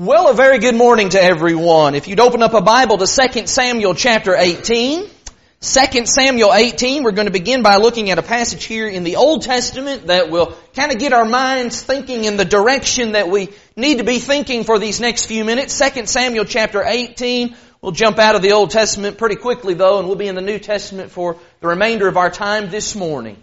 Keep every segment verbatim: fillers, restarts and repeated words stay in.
Well, a very good morning to everyone. If you'd open up a Bible to Second Samuel chapter eighteen. Second Samuel eighteen, we're going to begin by looking at a passage here in the Old Testament that will kind of get our minds thinking in the direction that we need to be thinking for these next few minutes. Second Samuel chapter eighteen, we'll jump out of the Old Testament pretty quickly though, and we'll be in the New Testament for the remainder of our time this morning.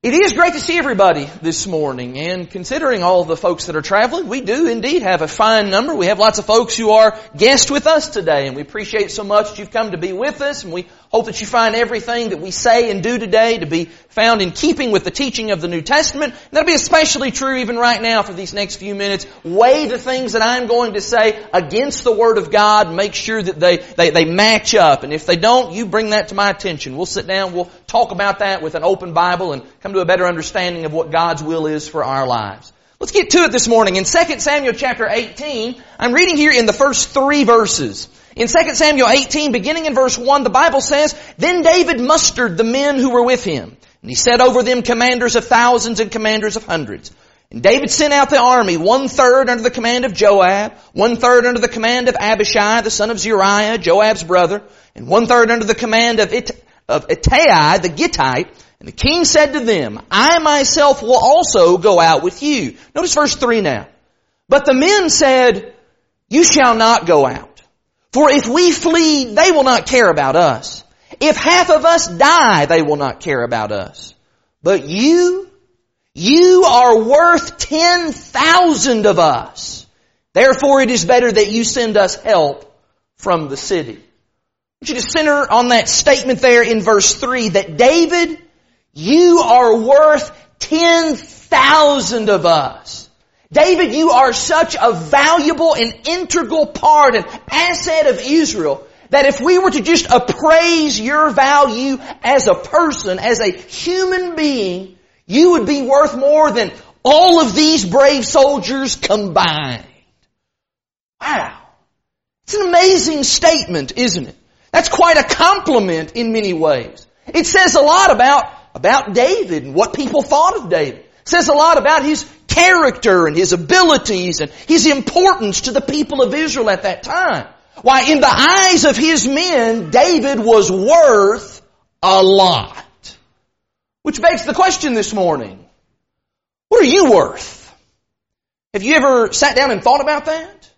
It is great to see everybody this morning, and considering all the folks that are traveling, we do indeed have a fine number. We have lots of folks who are guests with us today, and we appreciate so much that you've come to be with us, and we hope that you find everything that we say and do today to be found in keeping with the teaching of the New Testament. And that'll be especially true even right now for these next few minutes. Weigh the things that I'm going to say against the Word of God. Make sure that they, they, they match up, and if they don't, you bring that to my attention. We'll sit down, we'll talk about that with an open Bible, and come to a better understanding of what God's will is for our lives. Let's get to it this morning. In Second Samuel chapter eighteen, I'm reading here in the first three verses. In Second Samuel eighteen, beginning in verse one, the Bible says, "Then David mustered the men who were with him, and he set over them commanders of thousands and commanders of hundreds. And David sent out the army, one-third under the command of Joab, one-third under the command of Abishai, the son of Zeruiah, Joab's brother, and one-third under the command of, it, of Ittai, the Gittite. And the king said to them, I myself will also go out with you." Notice verse three now. "But the men said, You shall not go out. For if we flee, they will not care about us. If half of us die, they will not care about us. But you, you are worth ten thousand of us. Therefore it is better that you send us help from the city." I want you to center on that statement there in verse three that David, you are worth ten thousand of us. David, you are such a valuable and integral part and asset of Israel that if we were to just appraise your value as a person, as a human being, you would be worth more than all of these brave soldiers combined. Wow. It's an amazing statement, isn't it? That's quite a compliment in many ways. It says a lot about about David and what people thought of David. It says a lot about his character and his abilities and his importance to the people of Israel at that time. Why, in the eyes of his men, David was worth a lot. Which begs the question this morning, what are you worth? Have you ever sat down and thought about that?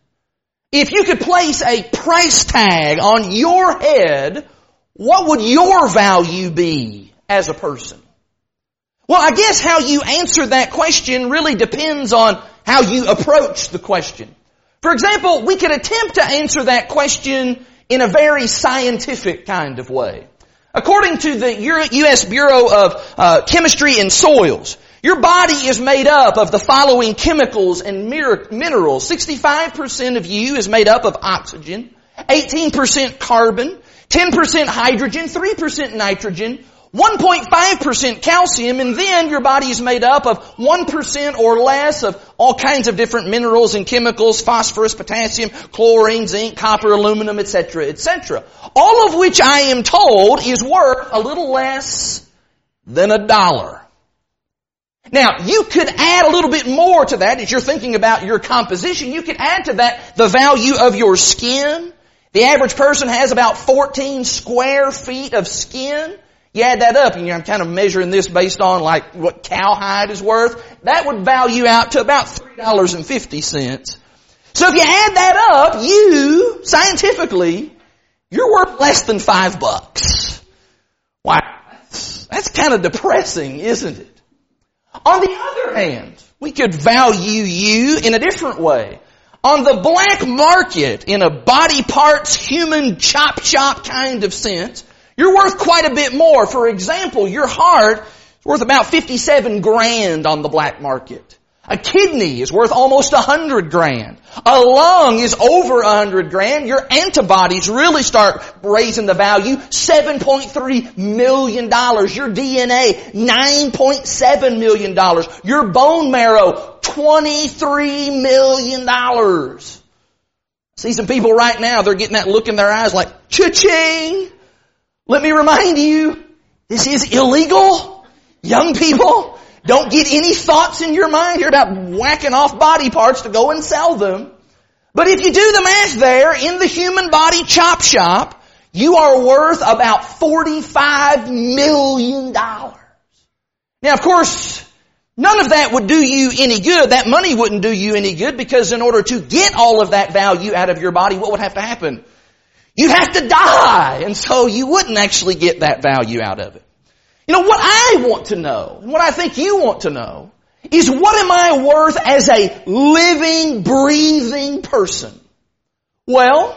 If you could place a price tag on your head, what would your value be as a person? Well, I guess how you answer that question really depends on how you approach the question. For example, we could attempt to answer that question in a very scientific kind of way. According to the U S Bureau of uh, Chemistry and Soils, your body is made up of the following chemicals and minerals. sixty-five percent of you is made up of oxygen, eighteen percent carbon, ten percent hydrogen, three percent nitrogen, one point five percent calcium, and then your body is made up of one percent or less of all kinds of different minerals and chemicals, phosphorus, potassium, chlorine, zinc, copper, aluminum, et cetera, et cetera. All of which I am told is worth a little less than a dollar. Now, you could add a little bit more to that as you're thinking about your composition. You could add to that the value of your skin. The average person has about fourteen square feet of skin. You add that up, and I'm kind of measuring this based on like what cowhide is worth. That would value out to about three dollars and fifty cents. So if you add that up, you, scientifically, you're worth less than five bucks. Wow. That's, that's kind of depressing, isn't it? On the other hand, we could value you in a different way. On the black market, in a body parts, human chop shop kind of sense, you're worth quite a bit more. For example, your heart is worth about fifty-seven grand on the black market. A kidney is worth almost a hundred grand. A lung is over a hundred grand. Your antibodies really start raising the value. seven point three million dollars. Your D N A, nine point seven million dollars. Your bone marrow, twenty-three million dollars. See some people right now, they're getting that look in their eyes like, cha-ching! Let me remind you, this is illegal. Young people, don't get any thoughts in your mind here about whacking off body parts to go and sell them. But if you do the math there, in the human body chop shop, you are worth about forty-five million dollars. Now, of course, none of that would do you any good. That money wouldn't do you any good, because in order to get all of that value out of your body, what would have to happen? You'd have to die, and so you wouldn't actually get that value out of it. You know, what I want to know, and what I think you want to know, is what am I worth as a living, breathing person? Well,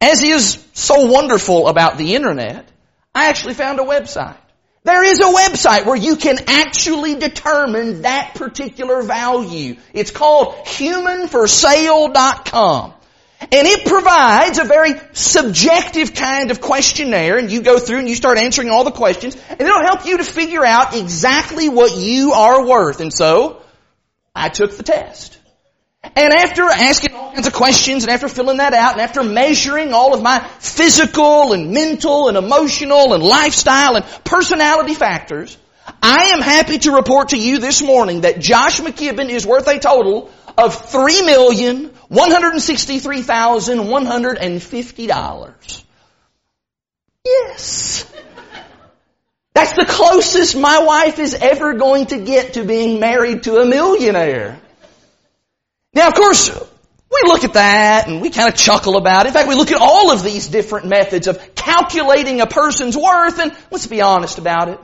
as is so wonderful about the internet, I actually found a website. There is a website where you can actually determine that particular value. It's called human for sale dot com. And it provides a very subjective kind of questionnaire, and you go through and you start answering all the questions, and it'll help you to figure out exactly what you are worth. And so, I took the test. And after asking all kinds of questions, and after filling that out, and after measuring all of my physical and mental and emotional and lifestyle and personality factors, I am happy to report to you this morning that Josh McKibben is worth a total of three million one hundred sixty-three thousand one hundred fifty dollars. Yes. That's the closest my wife is ever going to get to being married to a millionaire. Now, of course, we look at that and we kind of chuckle about it. In fact, we look at all of these different methods of calculating a person's worth, and let's be honest about it.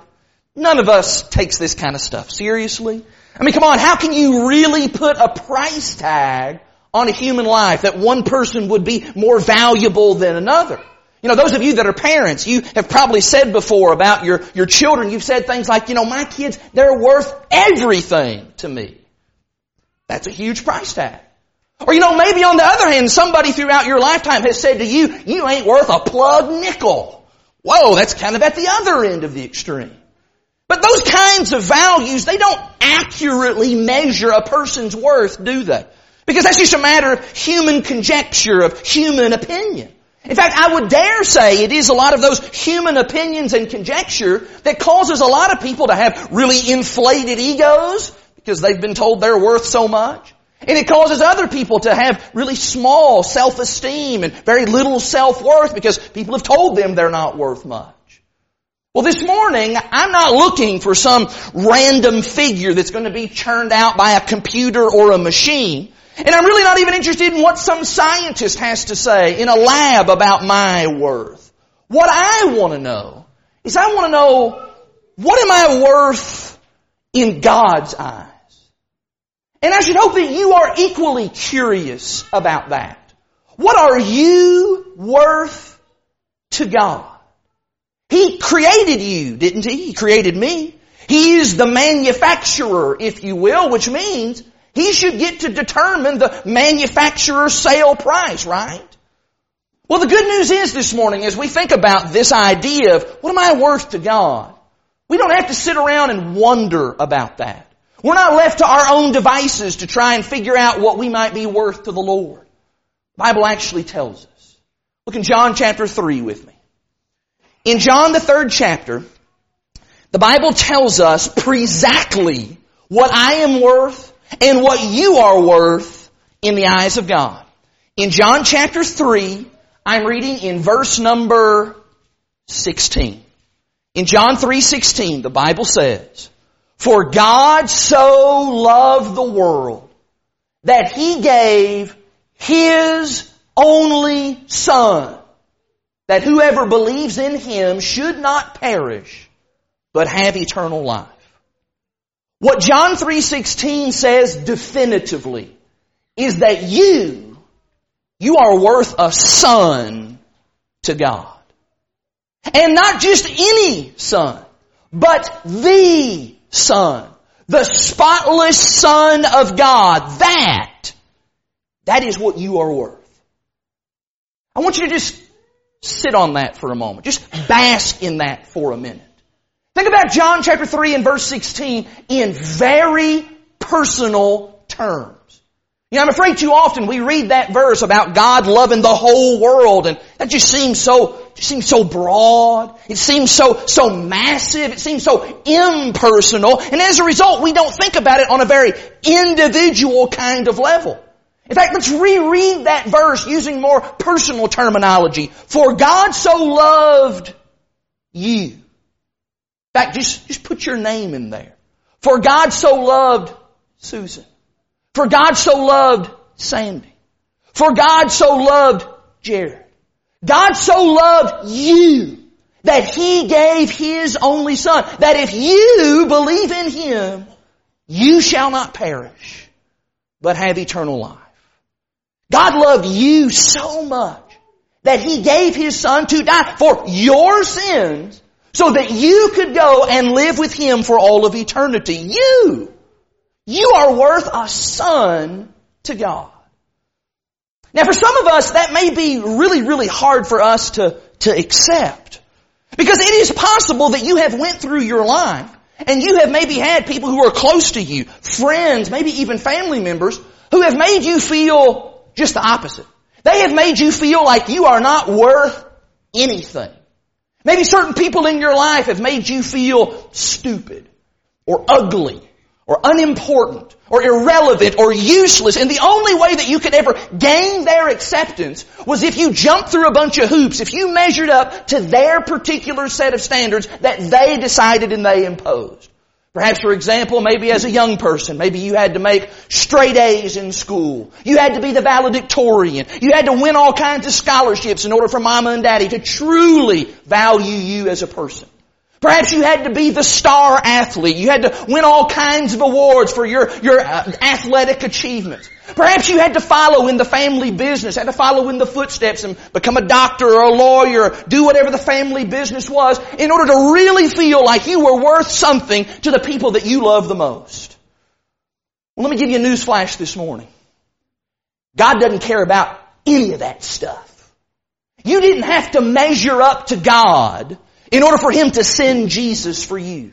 None of us takes this kind of stuff seriously. I mean, come on, how can you really put a price tag on a human life that one person would be more valuable than another? You know, those of you that are parents, you have probably said before about your, your children, you've said things like, you know, my kids, they're worth everything to me. That's a huge price tag. Or, you know, maybe on the other hand, somebody throughout your lifetime has said to you, you ain't worth a plug nickel. Whoa, that's kind of at the other end of the extreme. But those kinds of values, they don't accurately measure a person's worth, do they? Because that's just a matter of human conjecture, of human opinion. In fact, I would dare say it is a lot of those human opinions and conjecture that causes a lot of people to have really inflated egos because they've been told they're worth so much. And it causes other people to have really small self-esteem and very little self-worth because people have told them they're not worth much. Well, this morning, I'm not looking for some random figure that's going to be churned out by a computer or a machine. And I'm really not even interested in what some scientist has to say in a lab about my worth. What I want to know is I want to know, what am I worth in God's eyes? And I should hope that you are equally curious about that. What are you worth to God? He created you, didn't He? He created me. He is the manufacturer, if you will, which means He should get to determine the manufacturer's sale price, right? Well, the good news is this morning, as we think about this idea of what am I worth to God, we don't have to sit around and wonder about that. We're not left to our own devices to try and figure out what we might be worth to the Lord. The Bible actually tells us. Look in John chapter three with me. In John, the third chapter, the Bible tells us precisely what I am worth and what you are worth in the eyes of God. In John chapter three, I'm reading in verse number sixteen. In John three sixteen, the Bible says, "For God so loved the world that He gave His only Son, that whoever believes in Him should not perish, but have eternal life." What John three sixteen says definitively is that you, you are worth a son to God. And not just any son, but the Son, the spotless Son of God. That, that is what you are worth. I want you to just sit on that for a moment. Just bask in that for a minute. Think about John chapter three and verse sixteen in very personal terms. You know, I'm afraid too often we read that verse about God loving the whole world, and that just seems so, just seems so broad. It seems so, so massive. It seems so impersonal. And as a result, we don't think about it on a very individual kind of level. In fact, let's reread that verse using more personal terminology. For God so loved you. In fact, just, just put your name in there. For God so loved Susan. For God so loved Sandy. For God so loved Jared. God so loved you that He gave His only Son, that if you believe in Him, you shall not perish, but have eternal life. God loved you so much that He gave His Son to die for your sins so that you could go and live with Him for all of eternity. You, you are worth a son to God. Now for some of us, that may be really, really hard for us to, to accept. Because it is possible that you have went through your life and you have maybe had people who are close to you, friends, maybe even family members, who have made you feel just the opposite. They have made you feel like you are not worth anything. Maybe certain people in your life have made you feel stupid or ugly or unimportant or irrelevant or useless. And the only way that you could ever gain their acceptance was if you jumped through a bunch of hoops, if you measured up to their particular set of standards that they decided and they imposed. Perhaps, for example, maybe as a young person, maybe you had to make straight A's in school. You had to be the valedictorian. You had to win all kinds of scholarships in order for Mama and Daddy to truly value you as a person. Perhaps you had to be the star athlete. You had to win all kinds of awards for your, your uh, athletic achievements. Perhaps you had to follow in the family business, had to follow in the footsteps and become a doctor or a lawyer, do whatever the family business was in order to really feel like you were worth something to the people that you love the most. Well, let me give you a news flash this morning. God doesn't care about any of that stuff. You didn't have to measure up to God in order for Him to send Jesus for you.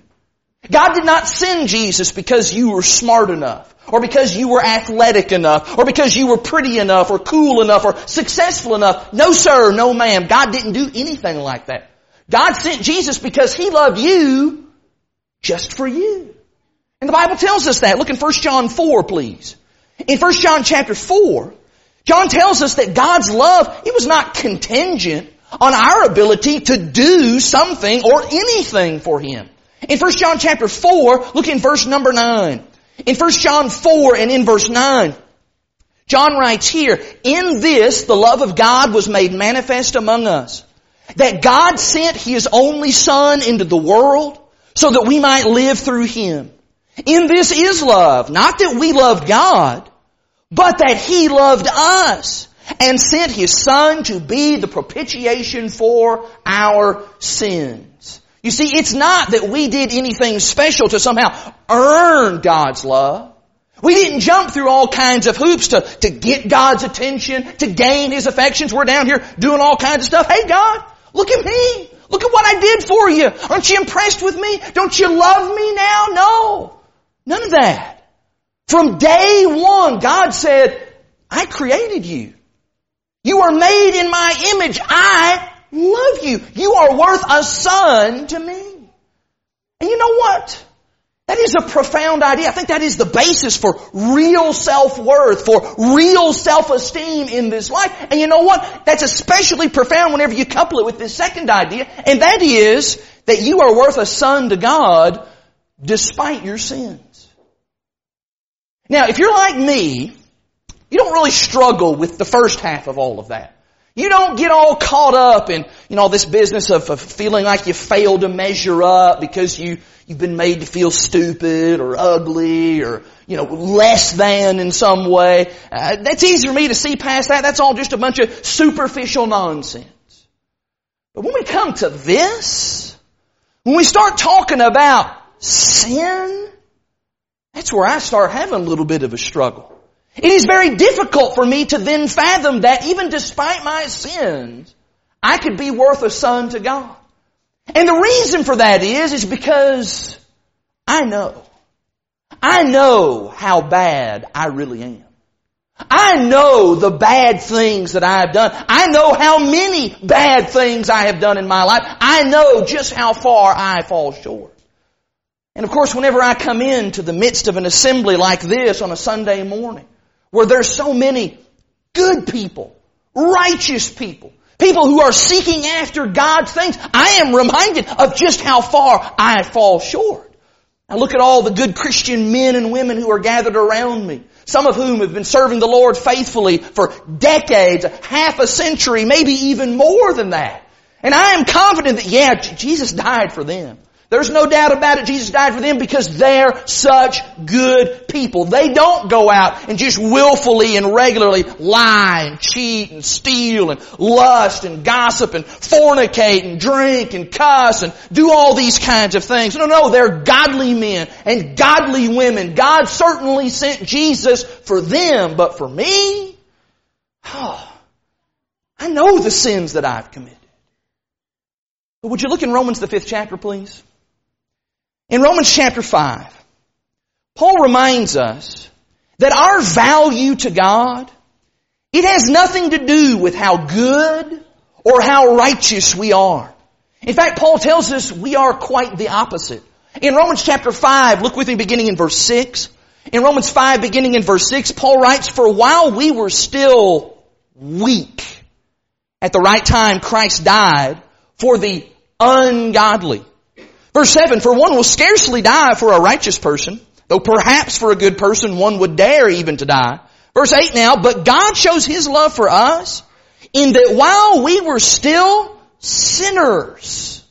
God did not send Jesus because you were smart enough, or because you were athletic enough, or because you were pretty enough, or cool enough, or successful enough. No sir, no ma'am. God didn't do anything like that. God sent Jesus because He loved you just for you. And the Bible tells us that. Look in First John four, please. In First John chapter four, John tells us that God's love, it was not contingent on our ability to do something or anything for Him. In First John chapter four, look in verse number nine. In First John four and in verse nine, John writes here, "In this the love of God was made manifest among us, that God sent His only Son into the world so that we might live through Him. In this is love, not that we loved God, but that He loved us, and sent His Son to be the propitiation for our sins." You see, it's not that we did anything special to somehow earn God's love. We didn't jump through all kinds of hoops to, to get God's attention, to gain His affections. We're down here doing all kinds of stuff. Hey God, look at me. Look at what I did for you. Aren't you impressed with me? Don't you love me now? No. None of that. From day one, God said, I created you. You are made in My image. I love you. You are worth a son to Me. And you know what? That is a profound idea. I think that is the basis for real self-worth, for real self-esteem in this life. And you know what? That's especially profound whenever you couple it with this second idea, and that is that you are worth a son to God despite your sins. Now, if you're like me, you don't really struggle with the first half of all of that. You don't get all caught up in, you know, this business of, of feeling like you failed to measure up because you, you've been made to feel stupid or ugly or, you know, less than in some way. Uh, that's easy for me to see past that. That's all just a bunch of superficial nonsense. But when we come to this, when we start talking about sin, that's where I start having a little bit of a struggle. It is very difficult for me to then fathom that even despite my sins, I could be worth a son to God. And the reason for that is, is because I know. I know how bad I really am. I know the bad things that I have done. I know how many bad things I have done in my life. I know just how far I fall short. And of course, whenever I come into the midst of an assembly like this on a Sunday morning, where there's so many good people, righteous people, people who are seeking after God's things. I am reminded of just how far I fall short. I look at all the good Christian men and women who are gathered around me, some of whom have been serving the Lord faithfully for decades, half a century, maybe even more than that. And I am confident that, yeah, Jesus died for them. There's no doubt about it. Jesus died for them because they're such good people. They don't go out and just willfully and regularly lie and cheat and steal and lust and gossip and fornicate and drink and cuss and do all these kinds of things. No, no, they're godly men and godly women. God certainly sent Jesus for them, but for me, oh, I know the sins that I've committed. But would you look in Romans the fifth chapter, please? In Romans chapter five, Paul reminds us that our value to God, it has nothing to do with how good or how righteous we are. In fact, Paul tells us we are quite the opposite. In Romans chapter five, look with me beginning in verse six. In Romans five, beginning in verse six, Paul writes, "For while we were still weak, at the right time Christ died for the ungodly." Verse seven, "For one will scarcely die for a righteous person, though perhaps for a good person one would dare even to die." Verse eight now, "But God shows His love for us in that while we were still sinners,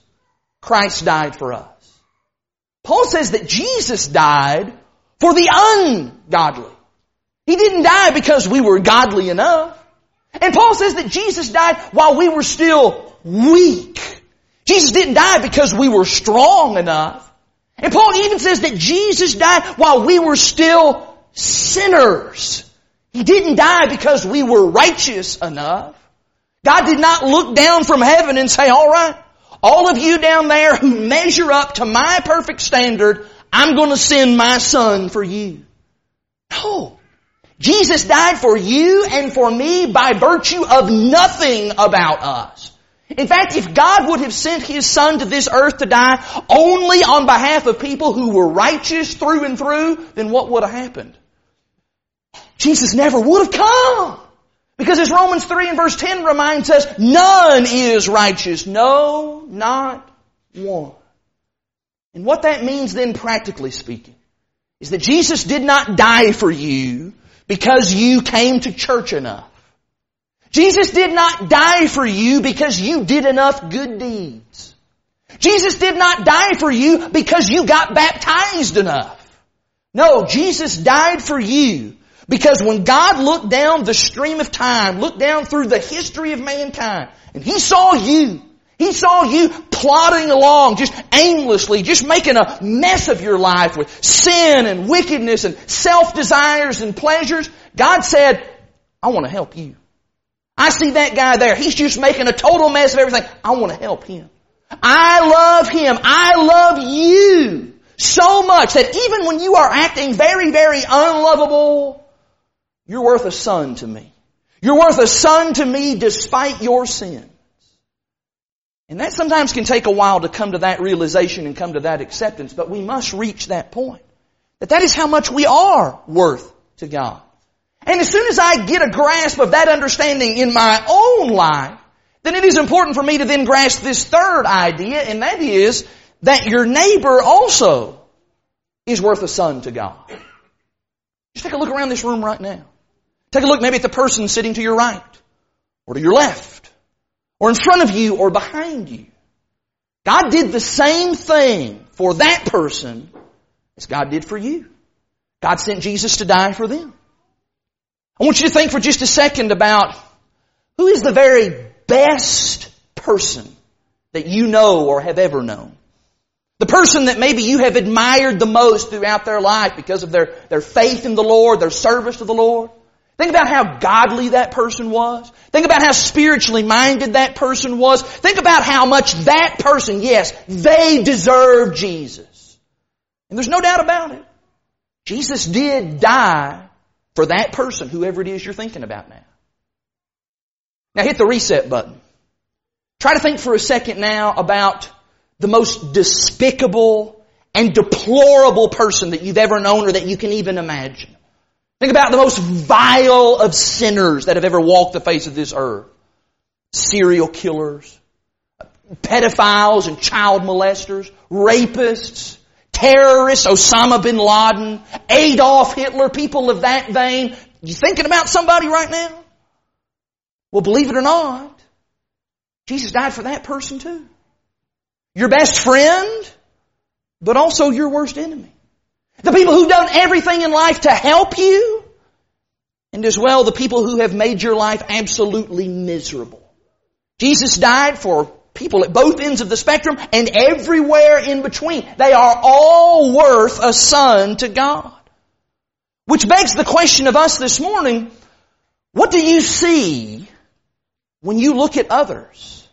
Christ died for us." Paul says that Jesus died for the ungodly. He didn't die because we were godly enough. And Paul says that Jesus died while we were still weak. Jesus didn't die because we were strong enough. And Paul even says that Jesus died while we were still sinners. He didn't die because we were righteous enough. God did not look down from heaven and say, "All right, all of you down there who measure up to my perfect standard, I'm going to send my son for you." No. Jesus died for you and for me by virtue of nothing about us. In fact, if God would have sent His Son to this earth to die only on behalf of people who were righteous through and through, then what would have happened? Jesus never would have come. Because as Romans three and verse ten reminds us, none is righteous. No, not one. And what that means then, practically speaking, is that Jesus did not die for you because you came to church enough. Jesus did not die for you because you did enough good deeds. Jesus did not die for you because you got baptized enough. No, Jesus died for you because when God looked down the stream of time, looked down through the history of mankind, and He saw you, He saw you plodding along just aimlessly, just making a mess of your life with sin and wickedness and self-desires and pleasures. God said, "I want to help you. I see that guy there. He's just making a total mess of everything. I want to help him. I love him. I love you so much that even when you are acting very, very unlovable, you're worth a son to me. You're worth a son to me despite your sins." And that sometimes can take a while to come to that realization and come to that acceptance, but we must reach that point. That that is how much we are worth to God. And as soon as I get a grasp of that understanding in my own life, then it is important for me to then grasp this third idea, and that is that your neighbor also is worth a son to God. Just take a look around this room right now. Take a look maybe at the person sitting to your right, or to your left, or in front of you, or behind you. God did the same thing for that person as God did for you. God sent Jesus to die for them. I want you to think for just a second about who is the very best person that you know or have ever known. The person that maybe you have admired the most throughout their life because of their, their faith in the Lord, their service to the Lord. Think about how godly that person was. Think about how spiritually minded that person was. Think about how much that person, yes, they deserve Jesus. And there's no doubt about it. Jesus did die for that person, whoever it is you're thinking about now. Now hit the reset button. Try to think for a second now about the most despicable and deplorable person that you've ever known or that you can even imagine. Think about the most vile of sinners that have ever walked the face of this earth. Serial killers, pedophiles and child molesters, rapists, terrorists, Osama bin Laden, Adolf Hitler, people of that vein. You thinking about somebody right now? Well, believe it or not, Jesus died for that person too. Your best friend, but also your worst enemy. The people who've done everything in life to help you, and as well the people who have made your life absolutely miserable. Jesus died for people at both ends of the spectrum and everywhere in between. They are all worth a son to God. Which begs the question of us this morning, what do you see when you look at others?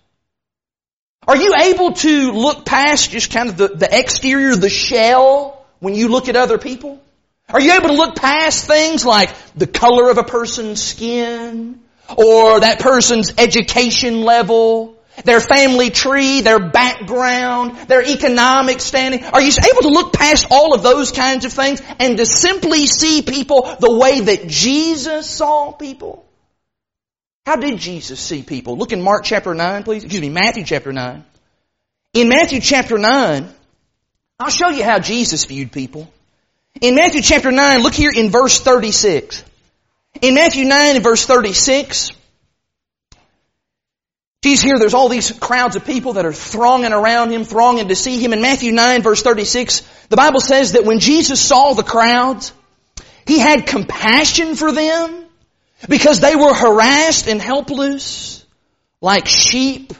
Are you able to look past just kind of the, the exterior, the shell, when you look at other people? Are you able to look past things like the color of a person's skin or that person's education level, their family tree, their background, their economic standing? Are you able to look past all of those kinds of things and to simply see people the way that Jesus saw people? How did Jesus see people? Look in Mark chapter nine, please. Excuse me, Matthew chapter nine. In Matthew chapter nine, I'll show you how Jesus viewed people. In Matthew chapter nine, look here in verse thirty-six. In Matthew nine and verse thirty-six, Jesus here, there's all these crowds of people that are thronging around Him, thronging to see Him. In Matthew nine verse thirty-six, the Bible says that when Jesus saw the crowds, He had compassion for them because they were harassed and helpless like sheep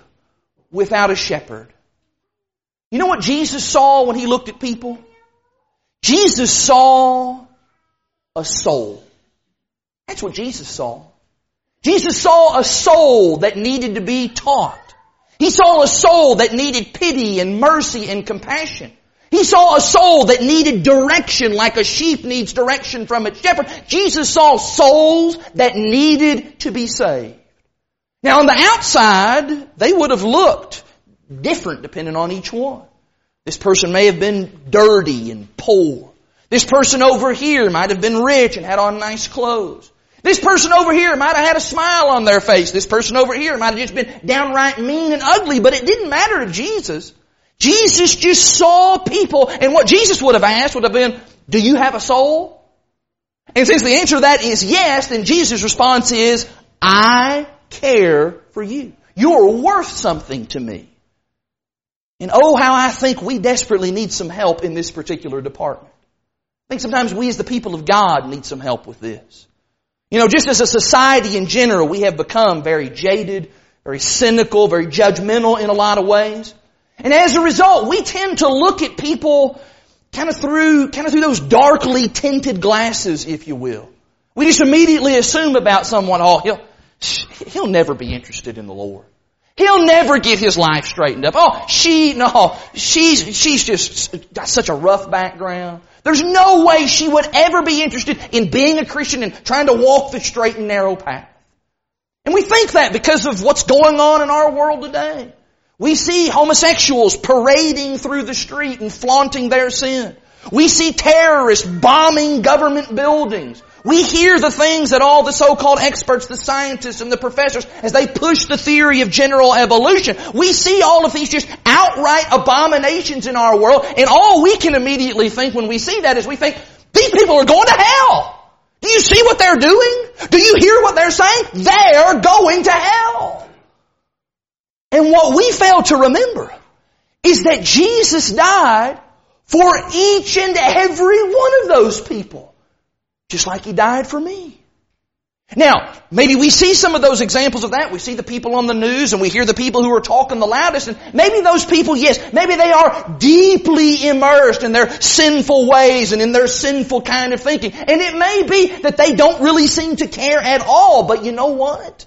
without a shepherd. You know what Jesus saw when He looked at people? Jesus saw a soul. That's what Jesus saw. Jesus saw a soul that needed to be taught. He saw a soul that needed pity and mercy and compassion. He saw a soul that needed direction like a sheep needs direction from its shepherd. Jesus saw souls that needed to be saved. Now on the outside, they would have looked different depending on each one. This person may have been dirty and poor. This person over here might have been rich and had on nice clothes. This person over here might have had a smile on their face. This person over here might have just been downright mean and ugly, but it didn't matter to Jesus. Jesus just saw people, and what Jesus would have asked would have been, do you have a soul? And since the answer to that is yes, then Jesus' response is, I care for you. You're worth something to me. And oh, how I think we desperately need some help in this particular department. I think sometimes we as the people of God need some help with this. You know, just as a society in general, we have become very jaded, very cynical, very judgmental in a lot of ways. And as a result, we tend to look at people kind of through, kind of through those darkly tinted glasses, if you will. We just immediately assume about someone, oh, he'll, he'll never be interested in the Lord. He'll never get his life straightened up. Oh, she, no, she's, she's just got such a rough background. There's no way she would ever be interested in being a Christian and trying to walk the straight and narrow path. And we think that because of what's going on in our world today. We see homosexuals parading through the street and flaunting their sin. We see terrorists bombing government buildings. We hear the things that all the so-called experts, the scientists and the professors, as they push the theory of general evolution. We see all of these just outright abominations in our world, and all we can immediately think when we see that is we think, these people are going to hell. Do you see what they're doing? Do you hear what they're saying? They're going to hell. And what we fail to remember is that Jesus died for each and every one of those people. Just like He died for me. Now, maybe we see some of those examples of that. We see the people on the news and we hear the people who are talking the loudest. And maybe those people, yes, maybe they are deeply immersed in their sinful ways and in their sinful kind of thinking. And it may be that they don't really seem to care at all. But you know what?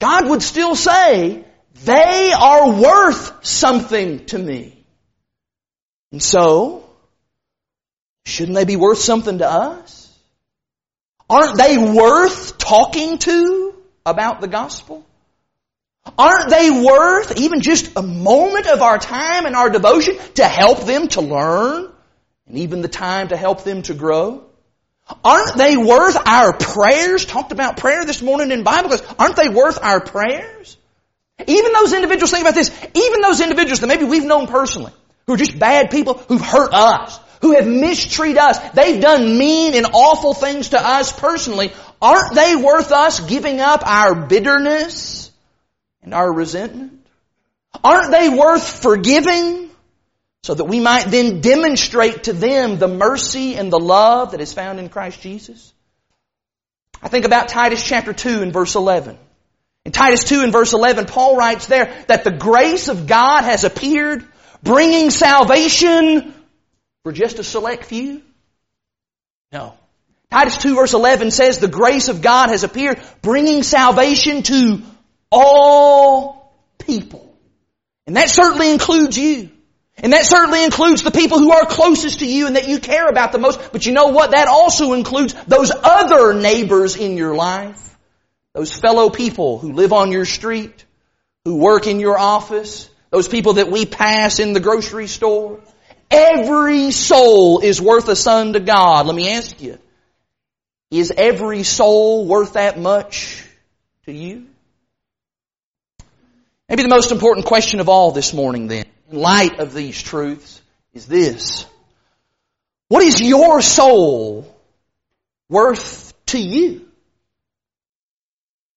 God would still say, they are worth something to me. And so, shouldn't they be worth something to us? Aren't they worth talking to about the gospel? Aren't they worth even just a moment of our time and our devotion to help them to learn and even the time to help them to grow? Aren't they worth our prayers? Talked about prayer this morning in Bible class. Aren't they worth our prayers? Even those individuals, think about this, even those individuals that maybe we've known personally, who are just bad people, who've hurt us, who have mistreated us, they've done mean and awful things to us personally, aren't they worth us giving up our bitterness and our resentment? Aren't they worth forgiving so that we might then demonstrate to them the mercy and the love that is found in Christ Jesus? I think about Titus chapter two and verse eleven. In Titus two and verse eleven, Paul writes there that the grace of God has appeared, bringing salvation for just a select few? No. Titus two verse eleven says the grace of God has appeared, bringing salvation to all people. And that certainly includes you. And that certainly includes the people who are closest to you and that you care about the most. But you know what? That also includes those other neighbors in your life. Those fellow people who live on your street, who work in your office, those people that we pass in the grocery store. Every soul is worth a son to God. Let me ask you, is every soul worth that much to you? Maybe the most important question of all this morning then, in light of these truths, is this. What is your soul worth to you?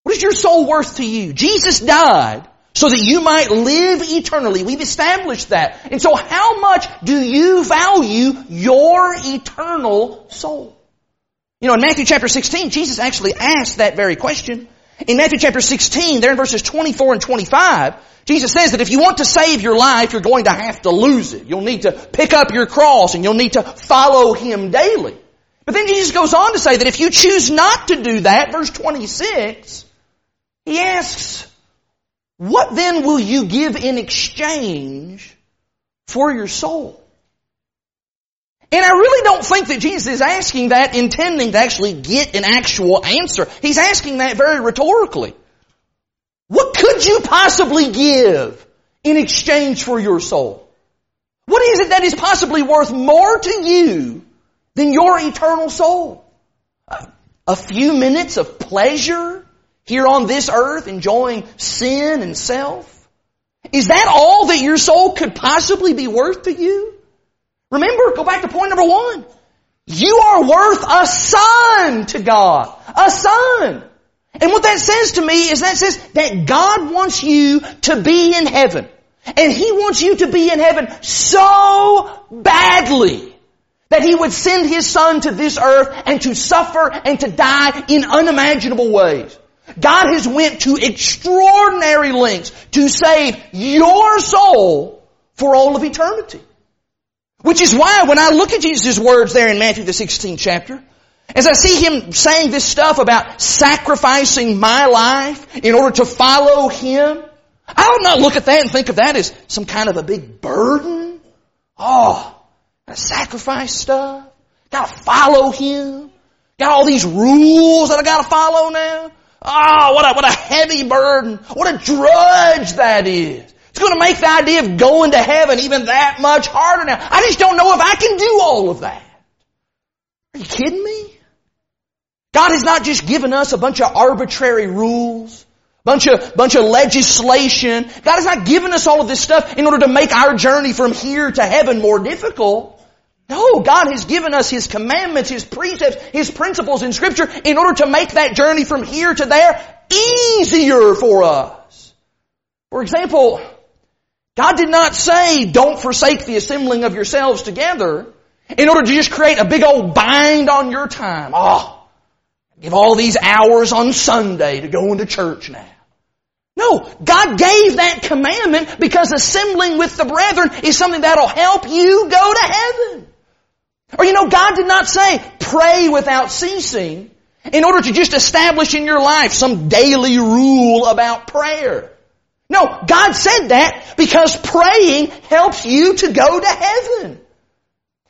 What is your soul worth to you? Jesus died so that you might live eternally. We've established that. And so how much do you value your eternal soul? You know, in Matthew chapter sixteen, Jesus actually asked that very question. In Matthew chapter sixteen, there in verses twenty-four and twenty-five, Jesus says that if you want to save your life, you're going to have to lose it. You'll need to pick up your cross and you'll need to follow Him daily. But then Jesus goes on to say that if you choose not to do that, verse twenty-six, He asks, what then will you give in exchange for your soul? And I really don't think that Jesus is asking that intending to actually get an actual answer. He's asking that very rhetorically. What could you possibly give in exchange for your soul? What is it that is possibly worth more to you than your eternal soul? A few minutes of pleasure here on this earth, enjoying sin and self? Is that all that your soul could possibly be worth to you? Remember, go back to point number one. You are worth a son to God. A son. And what that says to me is that says that God wants you to be in heaven. And He wants you to be in heaven so badly that He would send His Son to this earth and to suffer and to die in unimaginable ways. God has went to extraordinary lengths to save your soul for all of eternity. Which is why when I look at Jesus' words there in Matthew the sixteenth chapter, as I see Him saying this stuff about sacrificing my life in order to follow Him, I would not look at that and think of that as some kind of a big burden. Oh, gotta sacrifice stuff. Gotta follow Him. Got all these rules that I gotta follow now. Oh, what a, what a heavy burden. What a drudge that is. It's going to make the idea of going to heaven even that much harder now. I just don't know if I can do all of that. Are you kidding me? God has not just given us a bunch of arbitrary rules, bunch of, bunch of legislation. God has not given us all of this stuff in order to make our journey from here to heaven more difficult. No, God has given us His commandments, His precepts, His principles in Scripture in order to make that journey from here to there easier for us. For example, God did not say, don't forsake the assembling of yourselves together in order to just create a big old bind on your time. Oh, give all these hours on Sunday to go into church now. No, God gave that commandment because assembling with the brethren is something that'll help you go to heaven. Or you know, God did not say, pray without ceasing in order to just establish in your life some daily rule about prayer. No, God said that because praying helps you to go to heaven.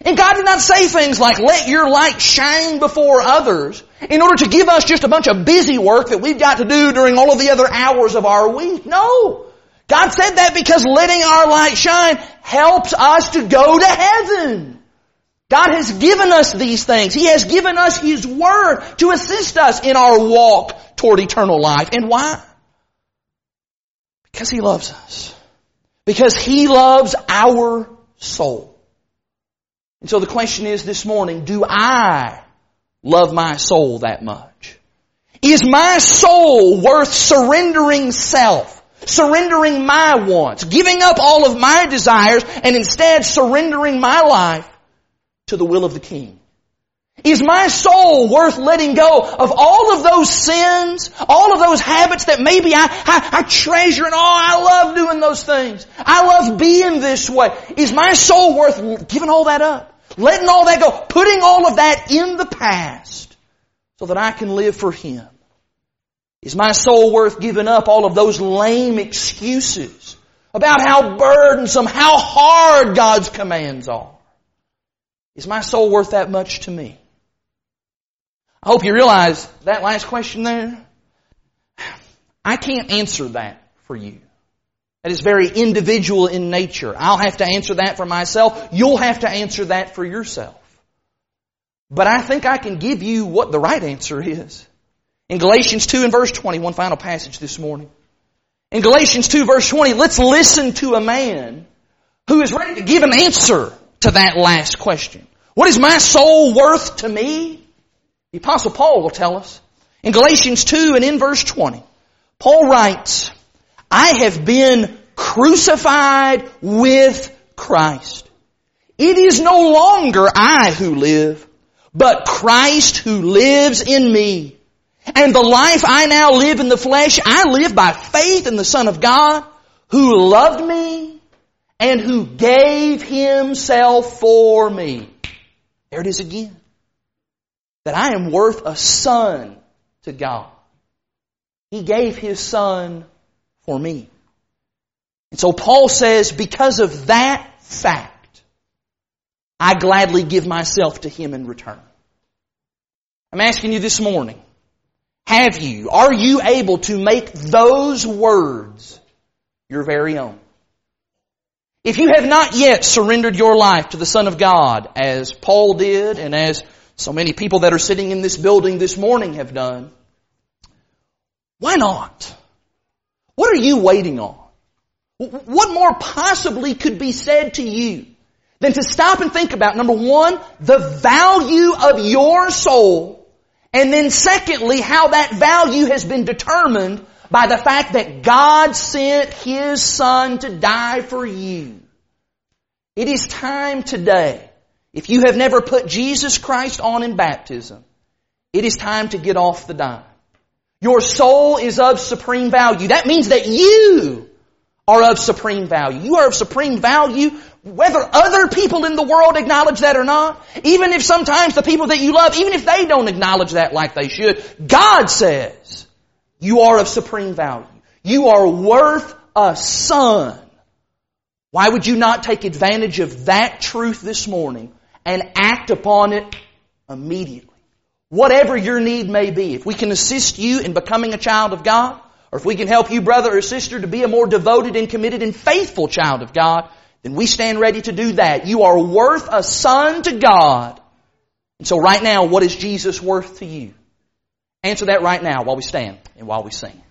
And God did not say things like, let your light shine before others in order to give us just a bunch of busy work that we've got to do during all of the other hours of our week. No. God said that because letting our light shine helps us to go to heaven. God has given us these things. He has given us His Word to assist us in our walk toward eternal life. And why? Because He loves us. Because He loves our soul. And so the question is this morning, do I love my soul that much? Is my soul worth surrendering self? Surrendering my wants, giving up all of my desires, and instead surrendering my life to the will of the King? Is my soul worth letting go of all of those sins, all of those habits that maybe I, I, I treasure and oh, I love doing those things. I love being this way. Is my soul worth giving all that up, letting all that go, putting all of that in the past so that I can live for Him? Is my soul worth giving up all of those lame excuses about how burdensome, how hard God's commands are? Is my soul worth that much to me? I hope you realize that last question there, I can't answer that for you. That is very individual in nature. I'll have to answer that for myself. You'll have to answer that for yourself. But I think I can give you what the right answer is. In Galatians two and verse twenty, one final passage this morning. In Galatians two verse twenty, let's listen to a man who is ready to give an answer to that last question. What is my soul worth to me? The Apostle Paul will tell us. In Galatians two and in verse twenty, Paul writes, I have been crucified with Christ. It is no longer I who live, but Christ who lives in me. And the life I now live in the flesh, I live by faith in the Son of God, who loved me and who gave Himself for me. There it is again. That I am worth a son to God. He gave His Son for me. And so Paul says, because of that fact, I gladly give myself to Him in return. I'm asking you this morning, Have you, are you able to make those words your very own? If you have not yet surrendered your life to the Son of God, as Paul did and as so many people that are sitting in this building this morning have done, why not? What are you waiting on? What more possibly could be said to you than to stop and think about, number one, the value of your soul, and then secondly, how that value has been determined by the fact that God sent His Son to die for you. It is time today, if you have never put Jesus Christ on in baptism, it is time to get off the dime. Your soul is of supreme value. That means that you are of supreme value. You are of supreme value whether other people in the world acknowledge that or not, even if sometimes the people that you love, even if they don't acknowledge that like they should, God says you are of supreme value. You are worth a son. Why would you not take advantage of that truth this morning and act upon it immediately? Whatever your need may be, if we can assist you in becoming a child of God, or if we can help you, brother or sister, to be a more devoted and committed and faithful child of God, then we stand ready to do that. You are worth a son to God. And so right now, what is Jesus worth to you? Answer that right now while we stand and while we sing.